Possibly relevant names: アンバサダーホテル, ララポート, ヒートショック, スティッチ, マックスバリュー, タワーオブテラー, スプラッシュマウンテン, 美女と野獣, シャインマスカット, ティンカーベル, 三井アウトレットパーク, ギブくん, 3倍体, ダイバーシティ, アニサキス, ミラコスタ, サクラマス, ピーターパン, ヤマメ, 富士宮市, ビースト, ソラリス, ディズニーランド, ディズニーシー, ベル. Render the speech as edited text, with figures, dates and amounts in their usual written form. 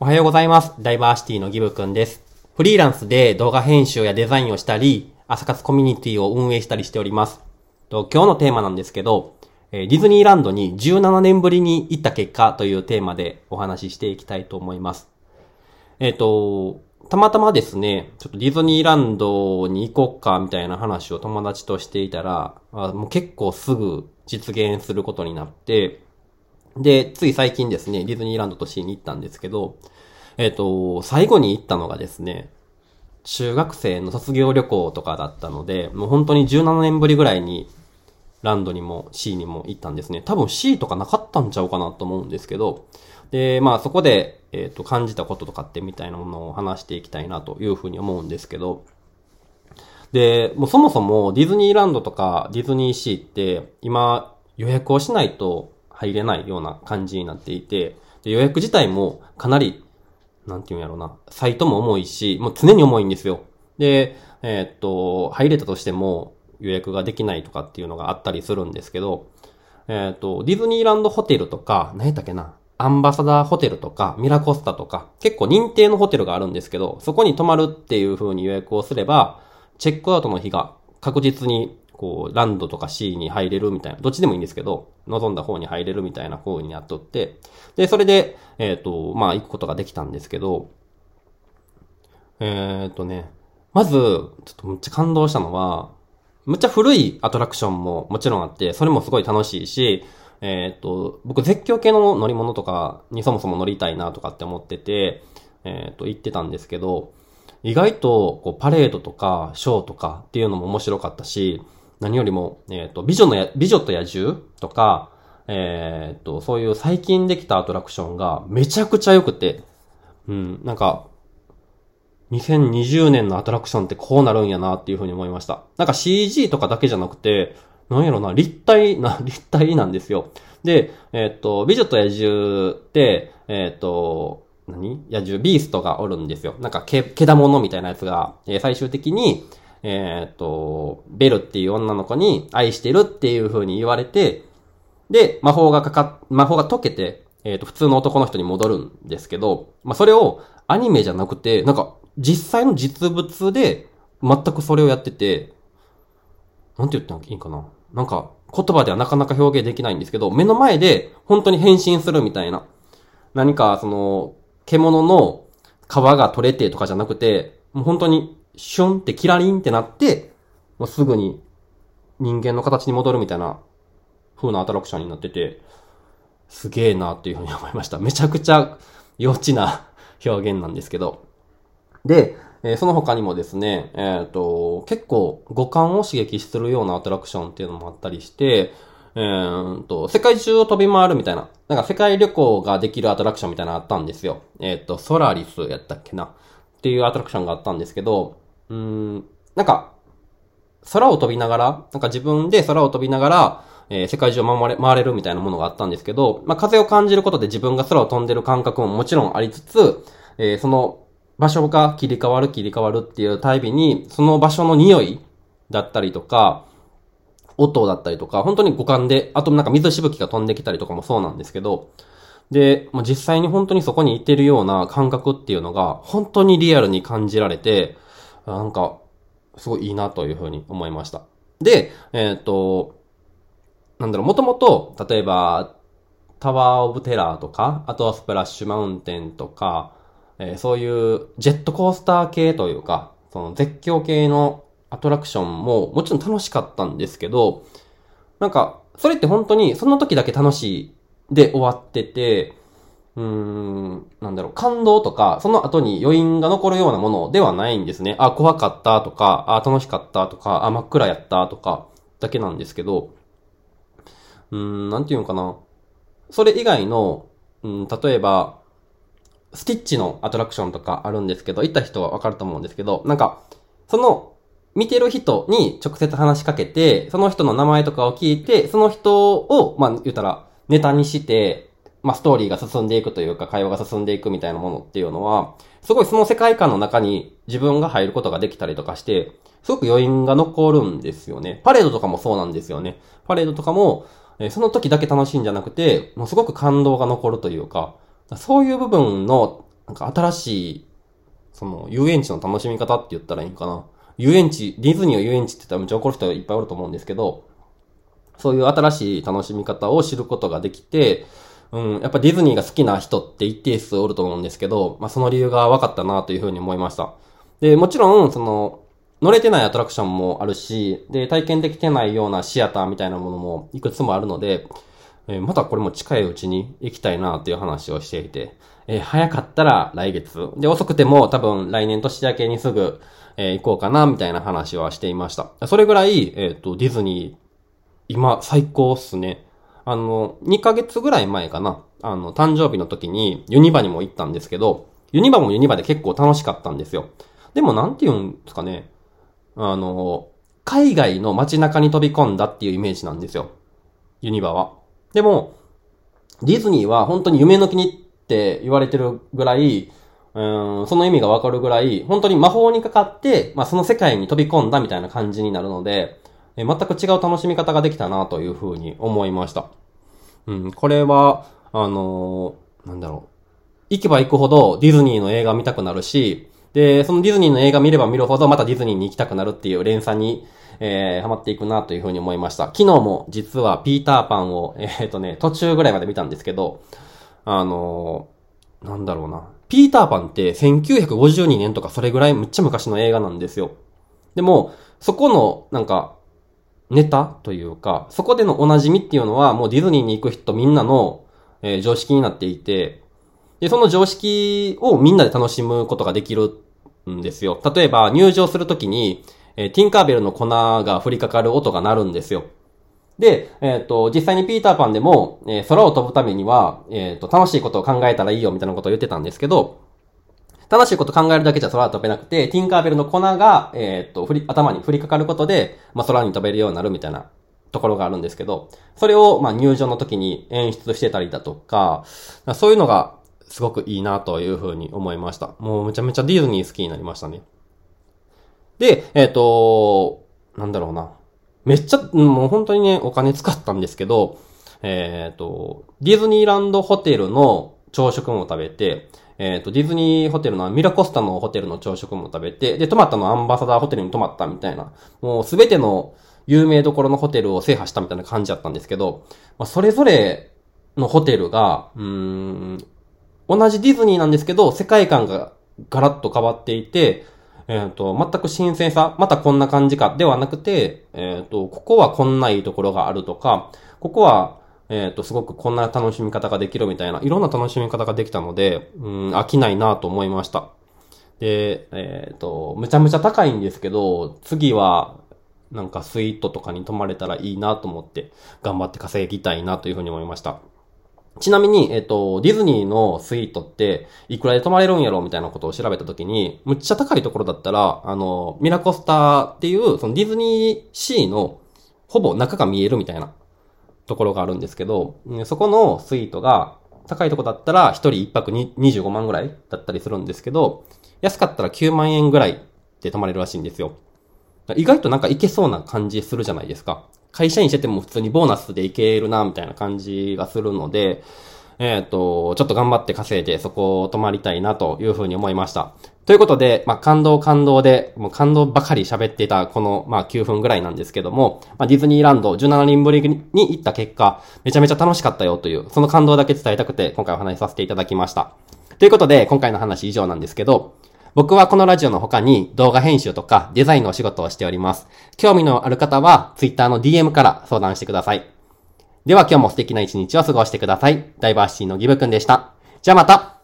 おはようございます。ダイバーシティのギブくんです。フリーランスで動画編集やデザインをしたり、朝活コミュニティを運営したりしております。今日のテーマなんですけど、ディズニーランドに17年ぶりに行った結果というテーマでお話ししていきたいと思います。たまたまですね、ちょっとディズニーランドに行こっかみたいな話を友達としていたら、もう結構すぐ実現することになって、で、つい最近ですね、ディズニーランドとシーに行ったんですけど、最後に行ったのがですね、中学生の卒業旅行とかだったので、もう本当に17年ぶりぐらいにランドにもシーにも行ったんですね。多分シーとかなかったんちゃうかなと思うんですけど、で、まあそこで、感じたこととかってみたいなものを話していきたいなというふうに思うんですけど、で、もうそもそもディズニーランドとかディズニーシーって今予約をしないと入れないような感じになっていて、で予約自体もかなり、なんていうんやろうな、サイトも重いし、もう常に重いんですよ。で、入れたとしても予約ができないとかっていうのがあったりするんですけど、ディズニーランドホテルとか、何やったっけな、アンバサダーホテルとか、ミラコスタとか、結構認定のホテルがあるんですけど、そこに泊まるっていう風に予約をすれば、チェックアウトの日が確実に、こう、ランドとかシーに入れるみたいな、どっちでもいいんですけど、望んだ方に入れるみたいな方になっとって、で、それで、まあ、行くことができたんですけど、まず、ちょっとむっちゃ感動したのは、むっちゃ古いアトラクションももちろんあって、それもすごい楽しいし、僕絶叫系の乗り物とかにそもそも乗りたいなとかって思ってて、行ってたんですけど、意外とこうパレードとかショーとかっていうのも面白かったし、何よりも、美女と野獣とか、そういう最近できたアトラクションがめちゃくちゃ良くて、なんか、2020年のアトラクションってこうなるんやなっていうふうに思いました。なんか CG とかだけじゃなくて、なんやろな、立体なんですよ。で、美女と野獣って、野獣ビーストがおるんですよ。なんかけだものみたいなやつが、最終的に、ベルっていう女の子に愛してるっていう風に言われて、で、魔法が解けて、普通の男の人に戻るんですけど、まあ、それをアニメじゃなくて、なんか、実際の実物で、全くそれをやってて、なんて言ったらいいかな。なんか、言葉ではなかなか表現できないんですけど、目の前で、本当に変身するみたいな。何か、獣の皮が取れてとかじゃなくて、もう本当に、シュンってキラリンってなって、もうすぐに人間の形に戻るみたいな風なアトラクションになってて、すげえなっていう風に思いました。めちゃくちゃ幼稚な表現なんですけど。で、その他にもですね、結構五感を刺激するようなアトラクションっていうのもあったりして、世界中を飛び回るみたいな、なんか世界旅行ができるアトラクションみたいなのあったんですよ。ソラリスやったっけなっていうアトラクションがあったんですけど、なんか、空を飛びながら、なんか自分で空を飛びながら、世界中を回れるみたいなものがあったんですけど、まあ、風を感じることで自分が空を飛んでる感覚ももちろんありつつ、その場所が切り替わるっていうたびに、その場所の匂いだったりとか、音だったりとか、本当に五感で、あとなんか水しぶきが飛んできたりとかもそうなんですけど、で、もう実際に本当にそこにいてるような感覚っていうのが、本当にリアルに感じられて、なんか、すごいいいなというふうに思いました。で、もともと、例えば、タワーオブテラーとか、あとはスプラッシュマウンテンとか、そういうジェットコースター系というか、その絶叫系のアトラクションももちろん楽しかったんですけど、なんか、それって本当にその時だけ楽しいで終わってて、感動とか、その後に余韻が残るようなものではないんですね。あ、怖かったとか、あ、楽しかったとか、あ、真っ暗やったとか、だけなんですけど、なんていうのかな。それ以外の、例えば、スティッチのアトラクションとかあるんですけど、行った人はわかると思うんですけど、なんか、その、見てる人に直接話しかけて、その人の名前とかを聞いて、その人を、まあ、言ったら、ネタにして、まあ、ストーリーが進んでいくというか、会話が進んでいくみたいなものっていうのは、すごいその世界観の中に自分が入ることができたりとかして、すごく余韻が残るんですよね。パレードとかもそうなんですよね。パレードとかも、その時だけ楽しいんじゃなくて、もうすごく感動が残るというか、そういう部分のなんか新しい、その、遊園地の楽しみ方って言ったらいいのかな。遊園地、ディズニーの遊園地って言ったらめっちゃ怒る人いっぱいおると思うんですけど、そういう新しい楽しみ方を知ることができて、やっぱディズニーが好きな人って一定数おると思うんですけど、まあその理由が分かったなというふうに思いました。で、もちろん、その、乗れてないアトラクションもあるし、で、体験できてないようなシアターみたいなものもいくつもあるので、またこれも近いうちに行きたいなという話をしていて、早かったら来月、で、遅くても多分来年年明けにすぐ、行こうかなみたいな話はしていました。それぐらい、ディズニー、今、最高っすね。2ヶ月ぐらい前かな。誕生日の時にユニバにも行ったんですけど、ユニバもユニバで結構楽しかったんですよ。でもなんて言うんですかね。海外の街中に飛び込んだっていうイメージなんですよ。ユニバは。でも、ディズニーは本当に夢の国って言われてるぐらい、その意味がわかるぐらい、本当に魔法にかかって、まあその世界に飛び込んだみたいな感じになるので、全く違う楽しみ方ができたなというふうに思いました。これは、行けば行くほどディズニーの映画見たくなるし、で、そのディズニーの映画見れば見るほどまたディズニーに行きたくなるっていう連鎖に、ハマっていくなというふうに思いました。昨日も実はピーターパンを、途中ぐらいまで見たんですけど、ピーターパンって1952年とかそれぐらいむっちゃ昔の映画なんですよ。でも、そこの、ネタというか、そこでのお馴染みっていうのは、もうディズニーに行く人みんなの、常識になっていて、で、その常識をみんなで楽しむことができるんですよ。例えば、入場するときに、ティンカーベルの粉が降りかかる音が鳴るんですよ。で、実際にピーターパンでも、空を飛ぶためには、楽しいことを考えたらいいよみたいなことを言ってたんですけど、楽しいこと考えるだけじゃ空は飛べなくて、ティンカーベルの粉が、頭に降りかかることで、まあ、空に飛べるようになるみたいなところがあるんですけど、それを、まあ、入場の時に演出してたりだとか、そういうのがすごくいいなというふうに思いました。もうめちゃめちゃディズニー好きになりましたね。で、めっちゃ、もう本当にね、お金使ったんですけど、ディズニーランドホテルの朝食も食べて、ディズニーホテルのミラコスタのホテルの朝食も食べて、で、泊まったのアンバサダーホテルに泊まったみたいな、もうすべての有名どころのホテルを制覇したみたいな感じだったんですけど、まあ、それぞれのホテルが、同じディズニーなんですけど、世界観がガラッと変わっていて、全く新鮮さ、またこんな感じかではなくて、ここはこんないいところがあるとか、ここは、すごくこんな楽しみ方ができるみたいな、いろんな楽しみ方ができたので、飽きないなと思いました。で、むちゃむちゃ高いんですけど、次は、スイートとかに泊まれたらいいなと思って、頑張って稼ぎたいなというふうに思いました。ちなみに、ディズニーのスイートって、いくらで泊まれるんやろみたいなことを調べたときに、むっちゃ高いところだったら、ミラコスターっていう、そのディズニーシーの、ほぼ中が見えるみたいな。ところがあるんですけど、そこのスイートが高いとこだったら1人1泊に25万ぐらいだったりするんですけど、安かったら9万円ぐらいで泊まれるらしいんですよ。意外といけそうな感じするじゃないですか。会社員してても普通にボーナスでいけるなみたいな感じがするので、ちょっと頑張って稼いでそこを泊まりたいなというふうに思いました。ということで、まあ、感動で、もう感動ばかり喋っていたこの、まあ、9分ぐらいなんですけども、まあ、ディズニーランド17年ぶりに行った結果、めちゃめちゃ楽しかったよという、その感動だけ伝えたくて今回お話しさせていただきました。ということで、今回の話以上なんですけど、僕はこのラジオの他に動画編集とかデザインのお仕事をしております。興味のある方は Twitter の DM から相談してください。では今日も素敵な一日を過ごしてください。ダイバーシティのギブくんでした。じゃあまた。